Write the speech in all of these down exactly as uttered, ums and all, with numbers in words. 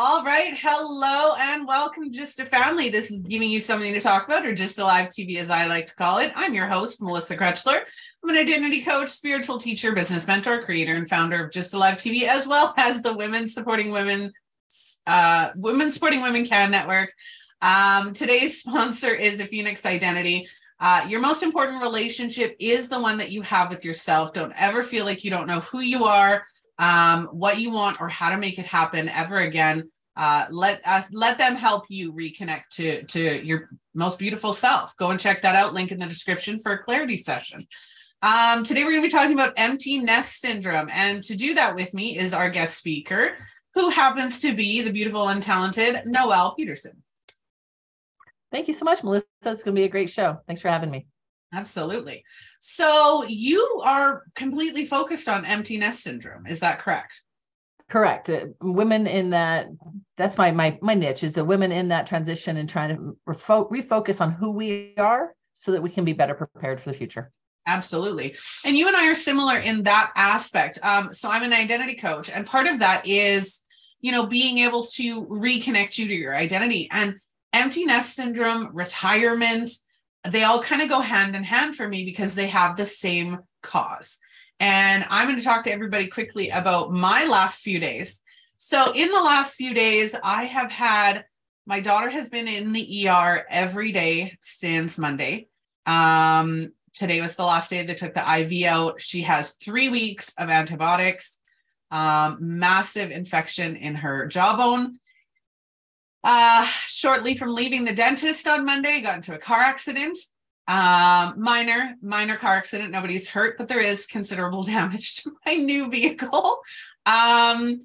All right. Hello and welcome, Just a Family. This is giving you something to talk about, or Just a Live T V, as I like to call it. I'm your host, Melissa Krechler. I'm an identity coach, spiritual teacher, business mentor, creator, and founder of Just a Live T V, as well as the Women Supporting Women, uh, Women Supporting Women Can Network. Um, today's sponsor is A Phoenix Identity. Uh, your most important relationship is the one that you have with yourself. Don't ever feel like you don't know who you are, um, what you want, or how to make it happen ever again. Uh, let us, let them help you reconnect to, to your most beautiful self. Go and check that out. Link in the description for a clarity session. Um, today, we're going to be talking about empty nest syndrome. And to do that with me is our guest speaker, who happens to be the beautiful and talented Noelle Peterson. Thank you so much, Melissa. It's going to be a great show. Thanks for having me. Absolutely. So you are completely focused on empty nest syndrome. Is that correct? Correct. Uh, women in that, that's my, my, my niche, is the women in that transition and trying to refo- refocus on who we are so that we can be better prepared for the future. Absolutely. And you and I are similar in that aspect. Um, so I'm an identity coach, and part of that is, you know, being able to reconnect you to your identity. And empty nest syndrome, retirement, they all kind of go hand in hand for me because they have the same cause. And I'm going to talk to everybody quickly about my last few days. So in the last few days, I have had, my daughter has been in the E R every day since Monday. Um, today was the last day they took the I V out. She has three weeks of antibiotics, um, massive infection in her jawbone. Uh, shortly from leaving the dentist on Monday, got into a car accident, um, minor, minor car accident. Nobody's hurt, but there is considerable damage to my new vehicle. Um,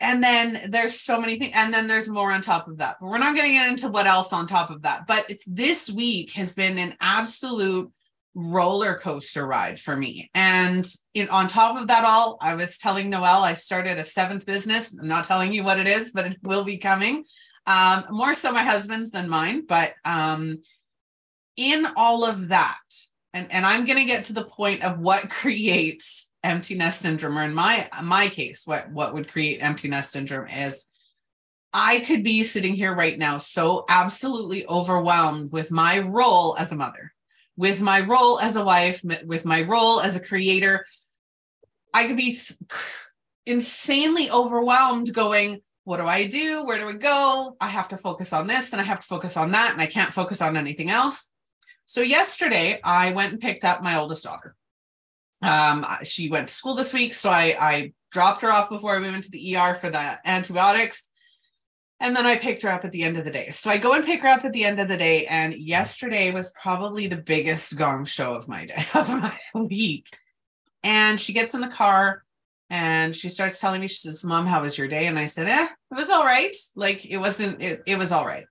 and then there's so many things. And then there's more on top of that, but we're not going to get into what else on top of that. But it's, this week has been an absolute roller coaster ride for me. And in, on top of that all, I was telling Noelle, I started a seventh business. I'm not telling you what it is, but it will be coming. Um, more so my husband's than mine, but um, in all of that, and, and I'm going to get to the point of what creates empty nest syndrome, or in my, my case, what, what would create empty nest syndrome is, I could be sitting here right now so absolutely overwhelmed with my role as a mother, with my role as a wife, with my role as a creator. I could be insanely overwhelmed going, what do I do? Where do I go? I have to focus on this and I have to focus on that and I can't focus on anything else. So yesterday I went and picked up my oldest daughter. Um, she went to school this week. So I, I dropped her off before I we went to the E R for the antibiotics. And then I picked her up at the end of the day. So I go and pick her up at the end of the day. And yesterday was probably the biggest gong show of my day, of my week. And she gets in the car and she starts telling me, she says, Mom, how was your day? And I said, eh, it was all right. Like it wasn't, it, it was all right.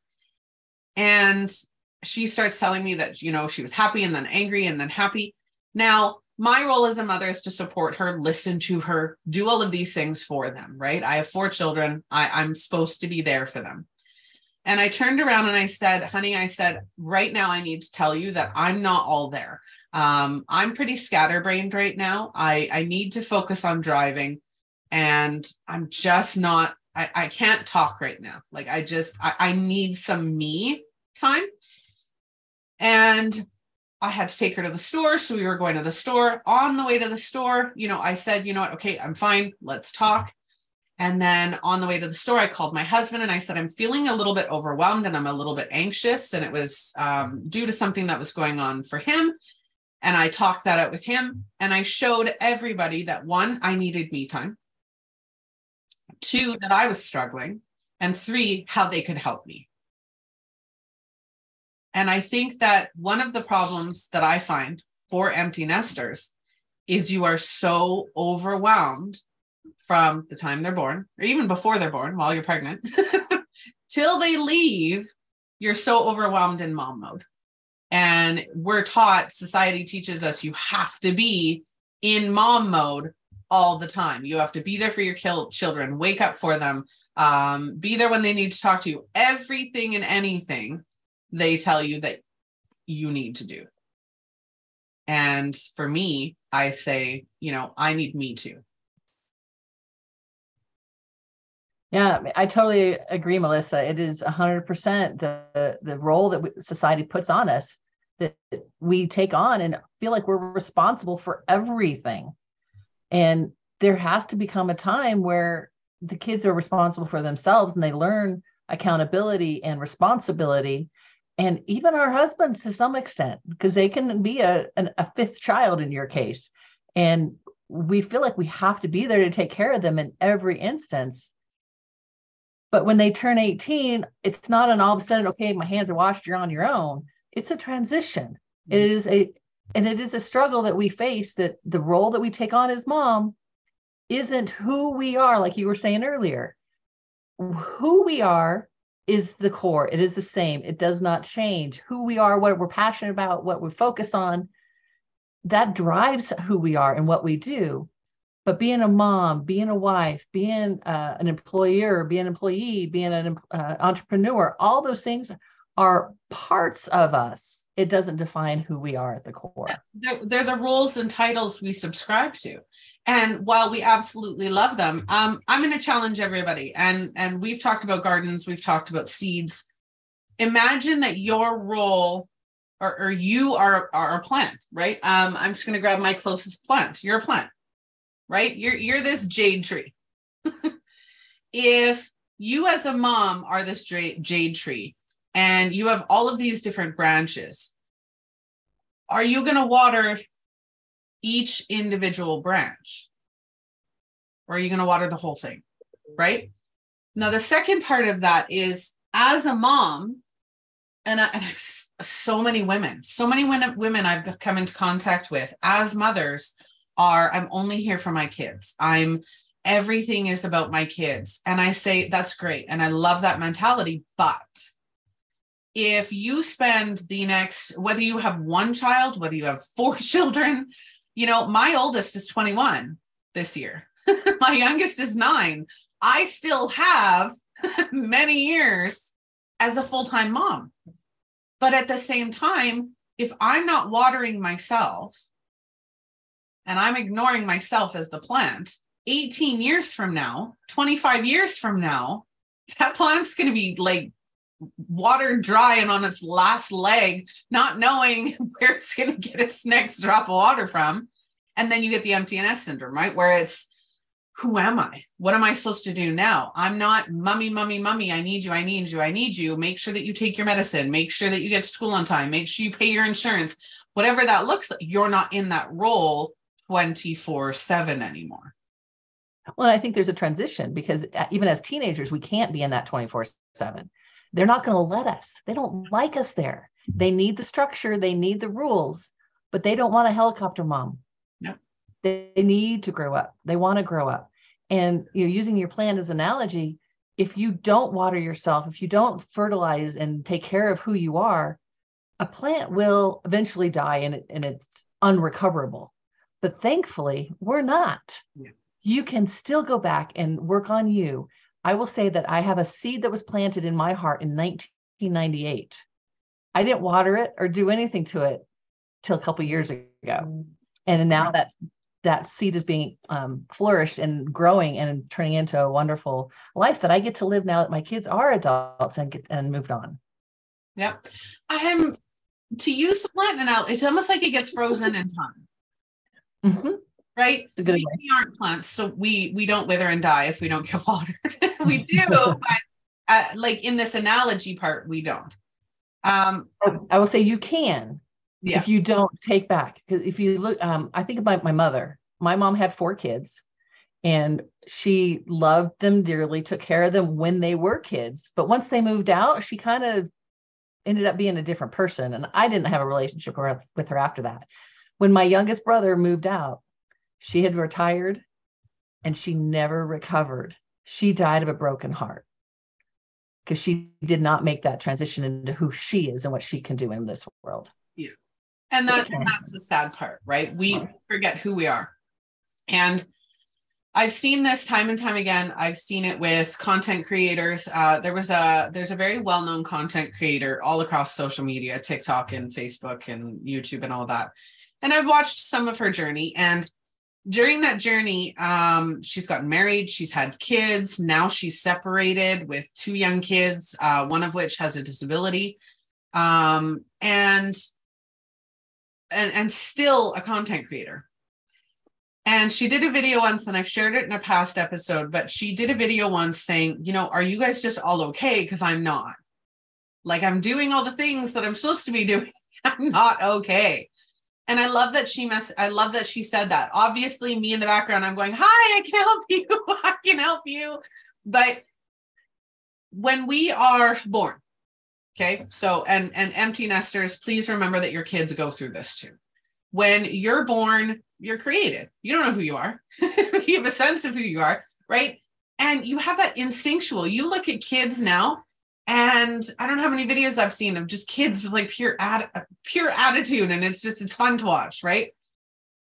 And she starts telling me that, you know, she was happy and then angry and then happy. Now, my role as a mother is to support her, listen to her, do all of these things for them, right? I have four children. I, I'm supposed to be there for them. And I turned around and I said, honey, I said, right now I need to tell you that I'm not all there. Um, I'm pretty scatterbrained right now. I, I need to focus on driving and I'm just not, I, I can't talk right now. Like I just, I, I need some me time. And I had to take her to the store. So we were going to the store. On the way to the store, you know, I said, you know what? Okay, I'm fine. Let's talk. And then on the way to the store, I called my husband and I said, I'm feeling a little bit overwhelmed and I'm a little bit anxious. And it was um, due to something that was going on for him. And I talked that out with him. And I showed everybody that, one, I needed me time. Two, that I was struggling. And three, how they could help me. And I think that one of the problems that I find for empty nesters is you are so overwhelmed from the time they're born, or even before they're born, while you're pregnant, till they leave, you're so overwhelmed in mom mode. And we're taught, society teaches us, you have to be in mom mode all the time. You have to be there for your children, wake up for them, um, be there when they need to talk to you, everything and anything they tell you that you need to do. And for me, I say, you know, I need me too. Yeah, I totally agree, Melissa. It is one hundred percent the the role that we, society puts on us, that we take on and feel like we're responsible for everything. And there has to become a time where the kids are responsible for themselves and they learn accountability and responsibility, and even our husbands to some extent, because they can be a, an, a fifth child in your case. And we feel like we have to be there to take care of them in every instance. But when they turn eighteen, it's not an all of a sudden, okay, my hands are washed, you're on your own. It's a transition. It is a, and it is a struggle that we face, that the role that we take on as mom isn't who we are, like you were saying earlier. Who we are is the core. It is the same. It does not change. Who we are, what we're passionate about, what we focus on, that drives who we are and what we do. But being a mom, being a wife, being uh, an employer, being an employee, being an uh, entrepreneur, all those things are parts of us. It doesn't define who we are at the core. They're, they're the roles and titles we subscribe to. And while we absolutely love them, um, I'm going to challenge everybody. And, and we've talked about gardens. We've talked about seeds. Imagine that your role or, or you are, are a plant, right? Um, I'm just going to grab my closest plant. You're a plant. Right? You're, you're this jade tree. If you as a mom are this jade tree and you have all of these different branches, are you going to water each individual branch? Or are you going to water the whole thing? Right? Now, the second part of that is, as a mom, and, I, and I've so many women, so many women I've come into contact with as mothers are, I'm only here for my kids. I'm, everything is about my kids. And I say, that's great. And I love that mentality. But if you spend the next, whether you have one child, whether you have four children, you know, my oldest is twenty-one this year. My youngest is nine. I still have many years as a full-time mom. But at the same time, if I'm not watering myself, and I'm ignoring myself as the plant, eighteen years from now, twenty-five years from now, that plant's going to be like watered dry and on its last leg, not knowing where it's going to get its next drop of water from. And then you get the emptiness syndrome, right? Where it's, who am I? What am I supposed to do now? I'm not mummy, mummy, mummy. I need you. I need you. I need you. Make sure that you take your medicine. Make sure that you get to school on time. Make sure you pay your insurance. Whatever that looks like, you're not in that role twenty-four seven anymore. Well, I think there's a transition, because even as teenagers, we can't be in that twenty-four seven. They're not going to let us. They don't like us there. They need the structure. They need the rules, but they don't want a helicopter mom. No. They, they need to grow up. They want to grow up. And, you know, using your plant as an analogy, if you don't water yourself, if you don't fertilize and take care of who you are, a plant will eventually die, and, it, and it's unrecoverable. But thankfully, we're not. Yeah. You can still go back and work on you. I will say that I have a seed that was planted in my heart in nineteen ninety-eight. I didn't water it or do anything to it till a couple of years ago. Mm-hmm. And now that that seed is being um, flourished and growing and turning into a wonderful life that I get to live now that my kids are adults and get, and moved on. Yep. I am, to use the plant now, it's almost like it gets frozen in time. Mm-hmm. Right? It's a good we, we aren't plants, so we we don't wither and die if we don't get watered. We do, but uh, like in this analogy part, we don't. Um, I will say you can, yeah. If you don't take back. Because if you look, um, I think about my mother. My mom had four kids, and she loved them dearly, took care of them when they were kids. But once they moved out, she kind of ended up being a different person, and I didn't have a relationship with her after that. When my youngest brother moved out, she had retired and she never recovered. She died of a broken heart because she did not make that transition into who she is and what she can do in this world. Yeah. And, that, and that's the sad part, right? We forget who we are. And I've seen this time and time again. I've seen it with content creators. Uh, there was a, there's a very well-known content creator all across social media, TikTok and Facebook and YouTube and all that. And I've watched some of her journey, and during that journey, um, she's gotten married, she's had kids. Now she's separated with two young kids, uh, one of which has a disability, um, and, and, and still a content creator. And she did a video once, and I've shared it in a past episode, but she did a video once saying, you know, are you guys just all okay? Because I'm not. Like, I'm doing all the things that I'm supposed to be doing. I'm not okay. And I love that she mess. I love that she said that. Obviously, me in the background, I'm going, hi, I can help you. I can help you. But when we are born, okay, so, and, and empty nesters, please remember that your kids go through this too. When you're born, you're created. You don't know who you are. You have a sense of who you are, right? And you have that instinctual. You look at kids now, and I don't know how many videos I've seen of just kids with like pure, ad, pure attitude. And it's just, it's fun to watch, right?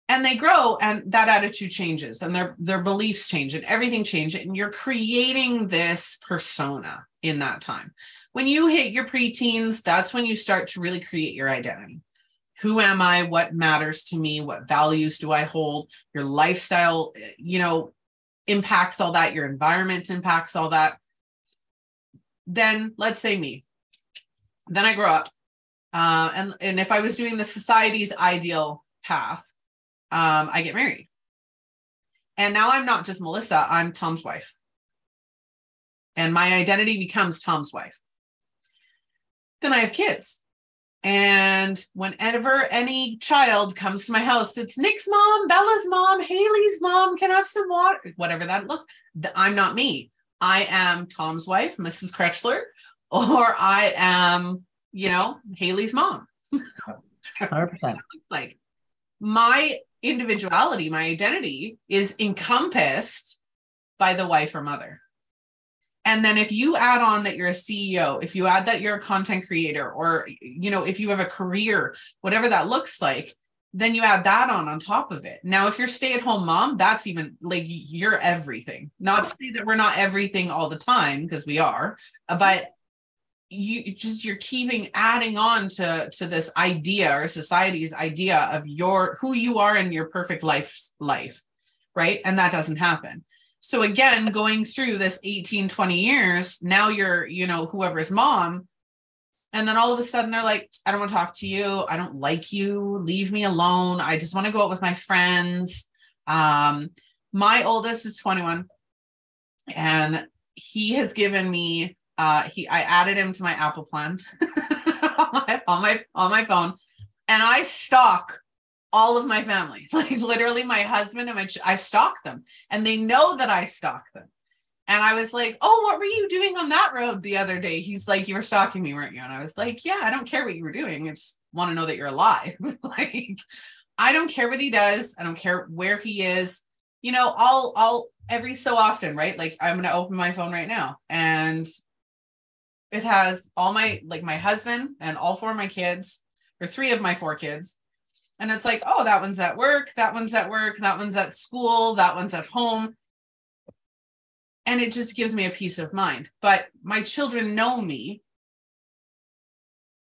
And they grow, and that attitude changes, and their, their beliefs change, and everything changes. And you're creating this persona in that time. When you hit your preteens, that's when you start to really create your identity. Who am I? What matters to me? What values do I hold? Your lifestyle, you know, impacts all that. Your environment impacts all that. Then let's say me, then I grow up. Uh, and, and if I was doing the society's ideal path, um, I get married. And now I'm not just Melissa, I'm Tom's wife. And my identity becomes Tom's wife. Then I have kids. And whenever any child comes to my house, it's Nick's mom, Bella's mom, Haley's mom, can I have some water? Whatever that looks, I'm not me. I am Tom's wife, Missus Krechler, or I am, you know, Haley's mom. one hundred percent. Like, my individuality, my identity is encompassed by the wife or mother. And then if you add on that you're a C E O, if you add that you're a content creator, or, you know, if you have a career, whatever that looks like, then you add that on, on top of it. Now, if you're stay-at-home mom, that's even like, you're everything. Not to say that we're not everything all the time, because we are, but you just, you're keeping adding on to, to this idea, or society's idea of your, who you are in your perfect life, life. Right. And that doesn't happen. So again, going through this eighteen, twenty years, now you're, you know, whoever's mom. And then all of a sudden they're like, I don't want to talk to you. I don't like you. Leave me alone. I just want to go out with my friends. Um, my oldest is twenty-one, and he has given me, uh, he, I added him to my Apple plan on my, on my, on my phone. And I stalk all of my family, like literally my husband and my, I stalk them, and they know that I stalk them. And I was like, oh, what were you doing on that road the other day? He's like, you were stalking me, weren't you? And I was like, yeah, I don't care what you were doing. I just want to know that you're alive. Like, I don't care what he does. I don't care where he is. You know, I'll, I'll every so often, right? Like, I'm going to open my phone right now, and it has all my, like my husband and all four of my kids, or three of my four kids. And it's like, oh, that one's at work. That one's at work. That one's at school. That one's at home. And it just gives me a peace of mind. But my children know me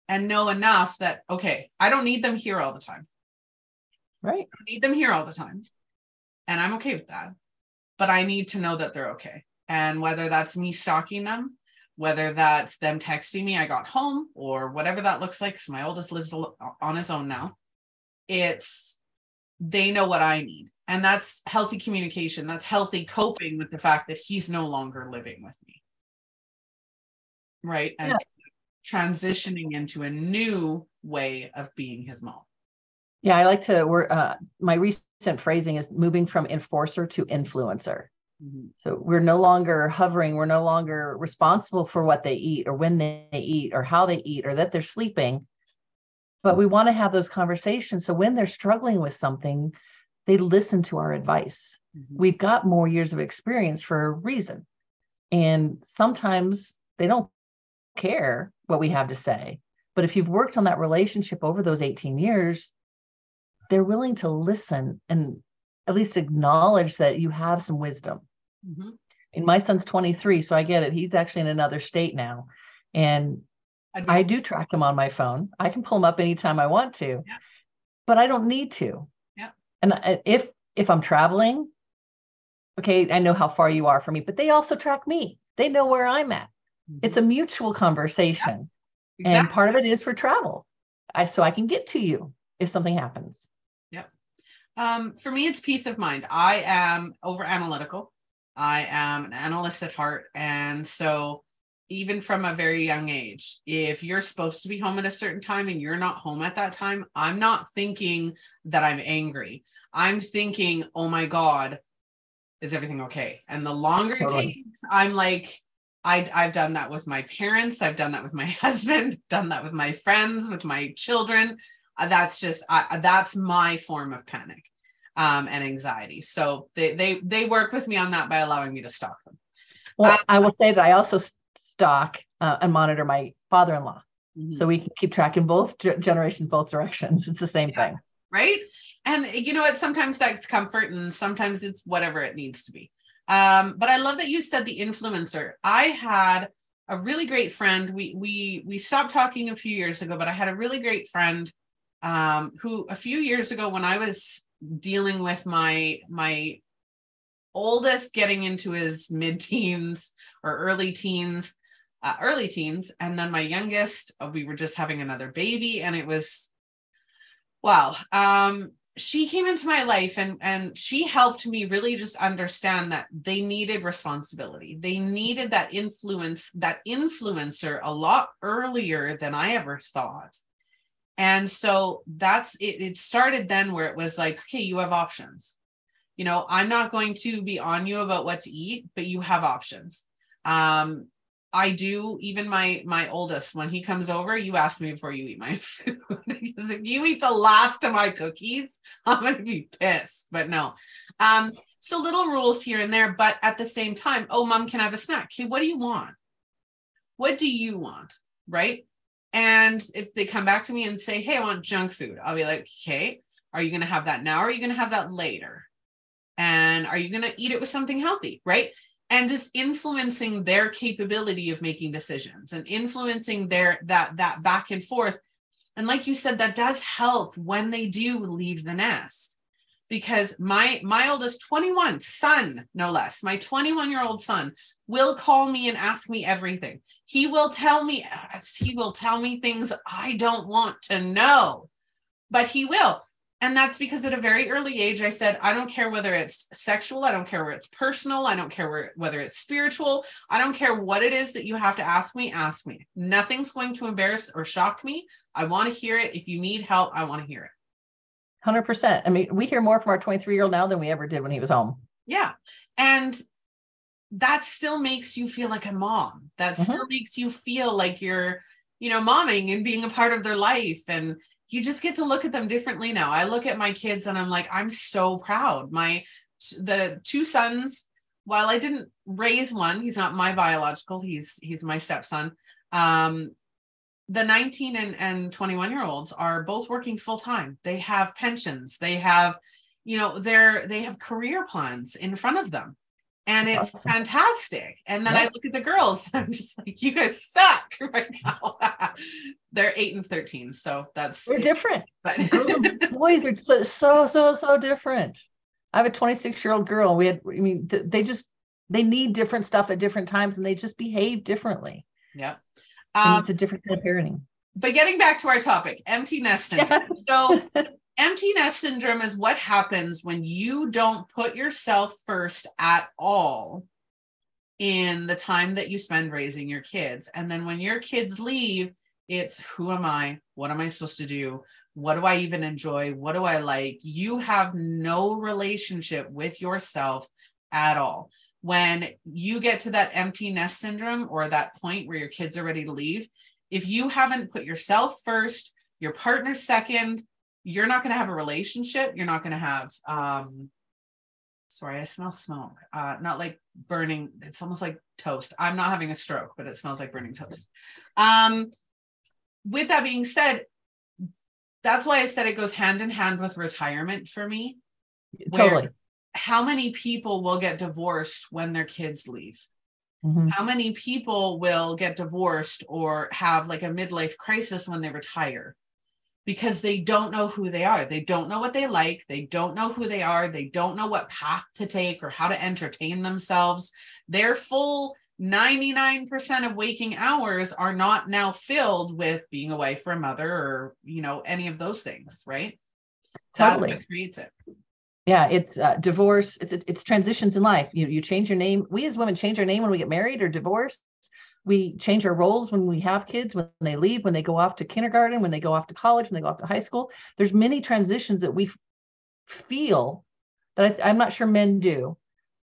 and know enough that, okay, I don't need them here all the time. Right. I don't need them here all the time. And I'm okay with that. But I need to know that they're okay. And whether that's me stalking them, whether that's them texting me, I got home, or whatever that looks like, because my oldest lives on his own now, it's, they know what I need. And that's healthy communication. That's healthy coping with the fact that he's no longer living with me. Right. And yeah. Transitioning into a new way of being his mom. Yeah. I like to work. Uh, my recent phrasing is moving from enforcer to influencer. Mm-hmm. So we're no longer hovering. We're no longer responsible for what they eat, or when they eat, or how they eat, or that they're sleeping. But we want to have those conversations. So when they're struggling with something, they listen to our advice. Mm-hmm. We've got more years of experience for a reason. And sometimes they don't care what we have to say. But if you've worked on that relationship over those eighteen years, they're willing to listen and at least acknowledge that you have some wisdom. Mm-hmm. And my son's twenty-three, so I get it. He's actually in another state now. And I do, I do track him on my phone. I can pull him up anytime I want to, yeah. But I don't need to. And if if I'm traveling, okay, I know how far you are from me, but they also track me. They know where I'm at. Mm-hmm. It's a mutual conversation. Yeah. Exactly. And part of it is for travel. I, so I can get to you if something happens. Yep. Um, for me, it's peace of mind. I am over analytical. I am an analyst at heart. And so even from a very young age, if you're supposed to be home at a certain time and you're not home at that time, I'm not thinking that I'm angry. I'm thinking, oh my God, is everything okay? And the longer totally. It takes, I'm like, I, I've done that with my parents. I've done that with my husband, done that with my friends, with my children. Uh, that's just, uh, that's my form of panic um, and anxiety. So they, they, they work with me on that by allowing me to stalk them. Well, um, I will say that I also stalk uh, and monitor my father-in-law. Mm-hmm. So we can keep track in both g- generations, both directions. It's the same yeah, thing. Right. And you know what, sometimes that's comfort and sometimes it's whatever it needs to be. Um, but I love that you said the influencer. I had a really great friend. We, we, we stopped talking a few years ago, but I had a really great friend um, who a few years ago, when I was dealing with my, my oldest getting into his mid teens or early teens, uh, early teens. And then my youngest, uh, we were just having another baby, and it was, wow. Um, she came into my life and, and she helped me really just understand that they needed responsibility. They needed that influence, that influencer a lot earlier than I ever thought. And so that's, it, it started then where it was like, okay, you have options. You know, I'm not going to be on you about what to eat, but you have options. Um, I do, even my, my oldest, when he comes over, you ask me before you eat my food, because if you eat the last of my cookies, I'm going to be pissed, but no. Um, so little rules here and there, but at the same time, oh, mom, can I have a snack? Okay. What do you want? What do you want? Right. And if they come back to me and say, hey, I want junk food, I'll be like, okay, are you going to have that now? Or are you going to have that later? And are you going to eat it with something healthy? Right. And just influencing their capability of making decisions and influencing their that that back and forth. And like you said, that does help when they do leave the nest. Because my my oldest twenty-one son, no less, my twenty-one-year-old son will call me and ask me everything. He will tell me, he will tell me things I don't want to know, but he will. And that's because at a very early age, I said, I don't care whether it's sexual. I don't care whether it's personal. I don't care where, whether it's spiritual. I don't care what it is that you have to ask me, ask me. Nothing's going to embarrass or shock me. I want to hear it. If you need help, I want to hear it. one hundred percent. I mean, we hear more from our twenty-three-year-old now than we ever did when he was home. Yeah. And that still makes you feel like a mom. That mm-hmm. still makes you feel like you're, you know, momming and being a part of their life. And you just get to look at them differently now. I look at my kids and I'm like, I'm so proud. My, the two sons, while I didn't raise one, he's not my biological, he's, he's my stepson. Um, the nineteen and, and twenty-one year olds are both working full time. They have pensions. They have, you know, they're, they have career plans in front of them, and it's awesome. Fantastic. And then yeah. I look at the girls and I'm just like, you guys suck right now. They're eight and thirteen. So that's we're different. But boys are so, so, so, so different. I have a twenty-six year old girl. We had, I mean, they just, they need different stuff at different times and they just behave differently. Yeah. Um, it's a different kind of parenting. But getting back to our topic, empty nest syndrome. Yeah. So empty nest syndrome is what happens when you don't put yourself first at all in the time that you spend raising your kids. And then when your kids leave, it's who am I? What am I supposed to do? What do I even enjoy? What do I like? You have no relationship with yourself at all. When you get to that empty nest syndrome or that point where your kids are ready to leave, if you haven't put yourself first, your partner second, you're not going to have a relationship. You're not going to have, um, sorry, I smell smoke. Uh, not like burning. It's almost like toast. I'm not having a stroke, but it smells like burning toast. Um, with that being said, that's why I said it goes hand in hand with retirement for me. Totally. How many people will get divorced when their kids leave? Mm-hmm. How many people will get divorced or have like a midlife crisis when they retire? because they don't know who they are. They don't know what they like. They don't know who they are. They don't know what path to take or how to entertain themselves. Their full ninety-nine percent of waking hours are not now filled with being a wife or a mother or, you know, any of those things, right? Totally. That's what creates it. Yeah, it's uh, divorce. It's it's transitions in life. You you change your name. We as women change our name when we get married or divorced. We change our roles when we have kids, when they leave, when they go off to kindergarten, when they go off to college, when they go off to high school. There's many transitions that we feel that I, I'm not sure men do,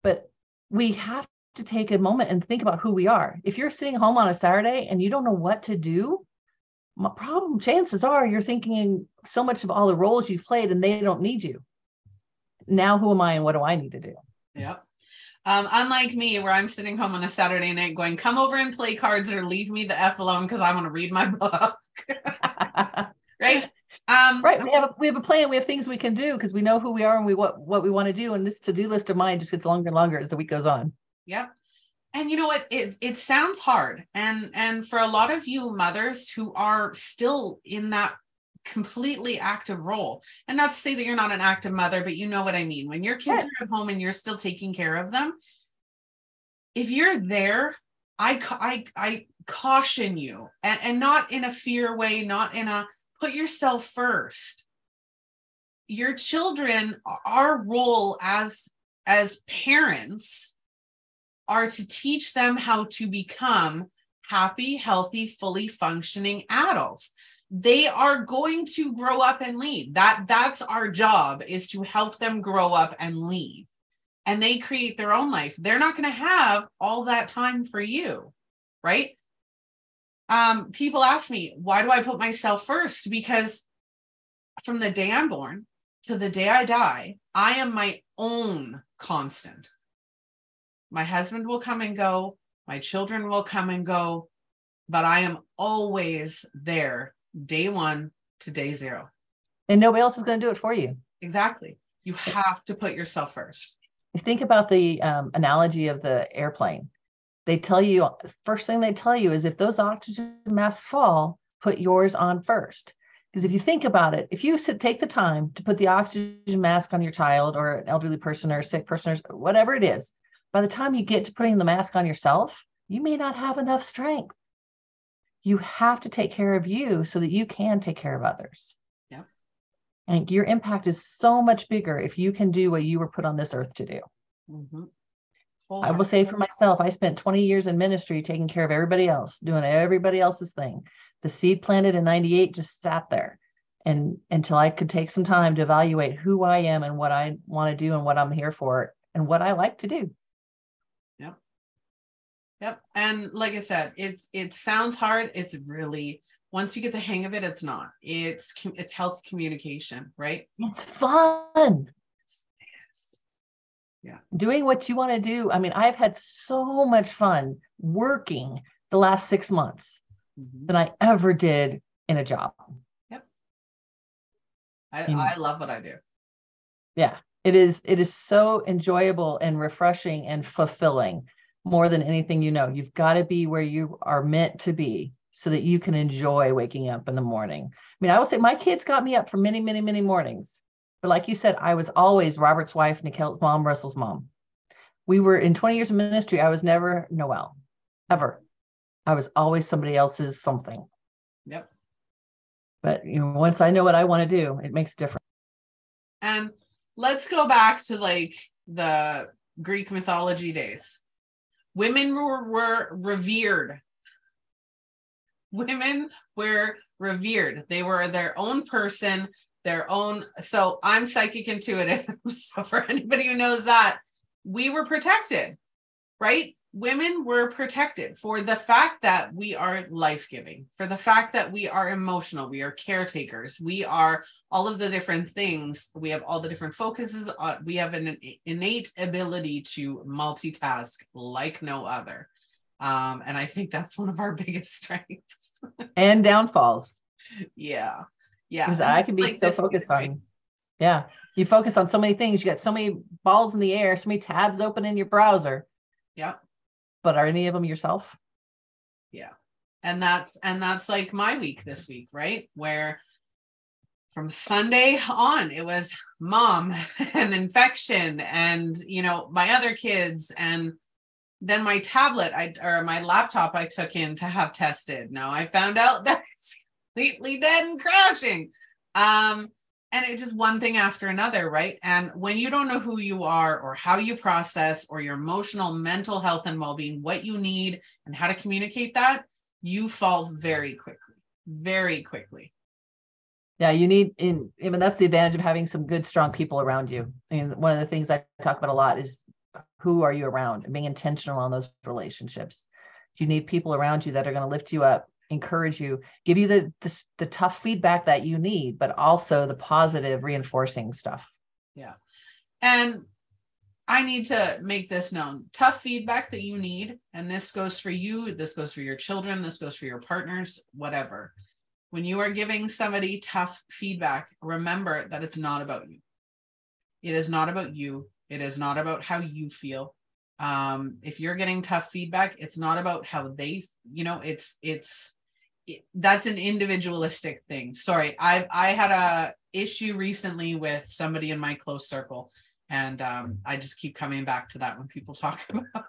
but we have to take a moment and think about who we are. If you're sitting home on a Saturday and you don't know what to do, my problem, chances are you're thinking so much of all the roles you've played and they don't need you. Now, who am I and what do I need to do? Yeah. Um, unlike me, where I'm sitting home on a Saturday night going, come over and play cards or leave me the F alone because I want to read my book. Right? Um, right. We have, a, we have a plan. We have things we can do because we know who we are and we what, what we want to do. And this to-do list of mine just gets longer and longer as the week goes on. Yep. And you know what? It, it sounds hard. And, and for a lot of you mothers who are still in that completely active role, and not to say that you're not an active mother, but you know what I mean. When your kids are at home and you're still taking care of them, if you're there, I I, I caution you, and, and not in a fear way, not in a put yourself first. Your children, our role as as parents, are to teach them how to become happy, healthy, fully functioning adults. They are going to grow up and leave. That that's our job, is to help them grow up and leave. And they create their own life. They're not going to have all that time for you, right? Um, people ask me, why do I put myself first? Because from the day I'm born to the day I die, I am my own constant. My husband will come and go. My children will come and go. But I am always there. Day one to day zero. And nobody else is going to do it for you. Exactly. You have to put yourself first. Think about the um, analogy of the airplane. They tell you, first thing they tell you is if those oxygen masks fall, put yours on first. Because if you think about it, if you sit, take the time to put the oxygen mask on your child or an elderly person or a sick person, or whatever it is, by the time you get to putting the mask on yourself, you may not have enough strength. You have to take care of you so that you can take care of others. Yeah. And your impact is so much bigger if you can do what you were put on this earth to do. Mm-hmm. Cool. I will say for myself, I spent twenty years in ministry taking care of everybody else, doing everybody else's thing. The seed planted in ninety-eight just sat there and until I could take some time to evaluate who I am and what I want to do and what I'm here for and what I like to do. Yep. And like I said, it's, it sounds hard. It's really, once you get the hang of it, it's not, it's, it's healthy communication, right? It's fun. Yes. Yeah. Doing what you want to do. I mean, I've had so much fun working the last six months mm-hmm. than I ever did in a job. Yep. I, and, I love what I do. Yeah, it is. It is so enjoyable and refreshing and fulfilling. More than anything, you know, you've got to be where you are meant to be so that you can enjoy waking up in the morning. I mean, I will say my kids got me up for many, many, many mornings. But like you said, I was always Robert's wife, Nikelle's mom, Russell's mom. We were in twenty years of ministry. I was never Noelle, ever. I was always somebody else's something. Yep. But you know, once I know what I want to do, it makes a difference. And let's go back to like the Greek mythology days. Women were, were revered. Women were revered. They were their own person, their own. So I'm psychic intuitive. So for anybody who knows that, we were protected, right? Women were protected for the fact that we are life-giving, for the fact that we are emotional, we are caretakers, we are all of the different things, we have all the different focuses, uh, we have an innate ability to multitask like no other. Um, and I think that's one of our biggest strengths. And downfalls. Yeah. Yeah. I can be like so focused on, thing. Yeah. You focus on so many things, you got so many balls in the air, so many tabs open in your browser. Yeah. But are any of them yourself? Yeah. And that's, and that's like my week this week, right? Where from Sunday on, it was mom and infection and, you know, my other kids. And then my tablet I, or my laptop I took in to have tested. Now I found out that it's completely dead and crashing. Um, and it's just one thing after another, right? And when you don't know who you are or how you process or your emotional, mental health and well-being, what you need and how to communicate that, you fall very quickly, very quickly. Yeah, you need, in, I mean, that's the advantage of having some good, strong people around you. I mean, one of the things I talk about a lot is who are you around and being intentional on those relationships. You need people around you that are going to lift you up, encourage you, give you the, the, the tough feedback that you need, but also the positive reinforcing stuff. Yeah. And I need to make this known. Tough feedback that you need, and this goes for you, this goes for your children, this goes for your partners, whatever. When you are giving somebody tough feedback, remember that it's not about you. It is not about you. It is not about how you feel. Um, if you're getting tough feedback, it's not about how they, you know, it's, it's, it, that's an individualistic thing. Sorry. I, I had a issue recently with somebody in my close circle. And um, I just keep coming back to that when people talk about,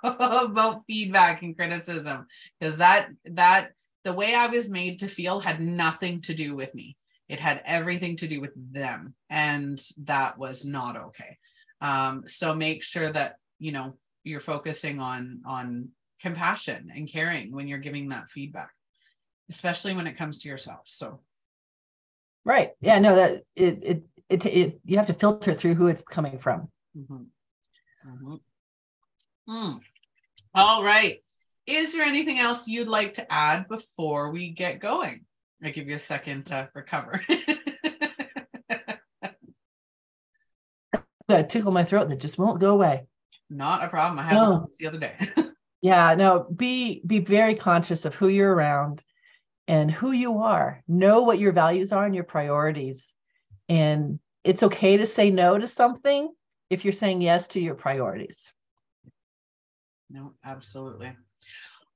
about feedback and criticism, because that, that, the way I was made to feel had nothing to do with me. It had everything to do with them. And that was not okay. Um, so make sure that, you know, you're focusing on, on compassion and caring when you're giving that feedback, especially when it comes to yourself. So. Right. Yeah, no, that it, it, it, it you have to filter through who it's coming from. Mm-hmm. Mm-hmm. Mm. All right. Is there anything else you'd like to add before we get going? I give you a second to recover. I tickle my throat that just won't go away. Not a problem. I had no. one the other day. Yeah, no, be, be very conscious of who you're around and who you are. Know what your values are and your priorities. And it's okay to say no to something if you're saying yes to your priorities. No, absolutely.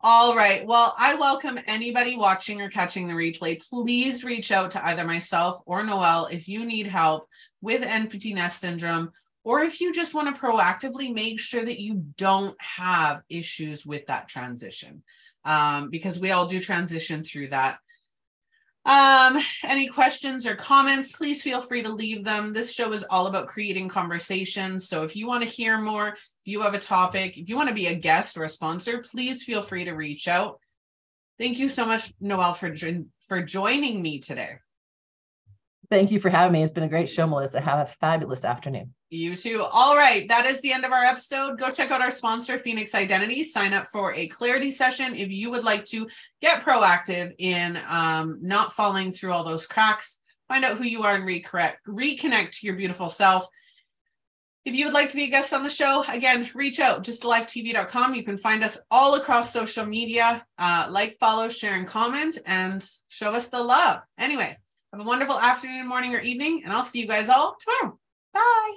All right. Well, I welcome anybody watching or catching the replay. Please reach out to either myself or Noelle if you need help with empty nest syndrome, or if you just want to proactively make sure that you don't have issues with that transition, um, because we all do transition through that. Um, any questions or comments, please feel free to leave them. This show is all about creating conversations. So if you want to hear more, if you have a topic, if you want to be a guest or a sponsor, please feel free to reach out. Thank you so much, Noelle, for, for joining me today. Thank you for having me. It's been a great show, Melissa. Have a fabulous afternoon. You too. All right. That is the end of our episode. Go check out our sponsor, Phoenix Identity. Sign up for a clarity session if you would like to get proactive in um, not falling through all those cracks. Find out who you are and recorrect, reconnect to your beautiful self. If you would like to be a guest on the show, again, reach out, just live T V dot com. You can find us all across social media. Uh, like, follow, share, and comment, and show us the love. Anyway. Have a wonderful afternoon, morning, or evening, and I'll see you guys all tomorrow. Bye.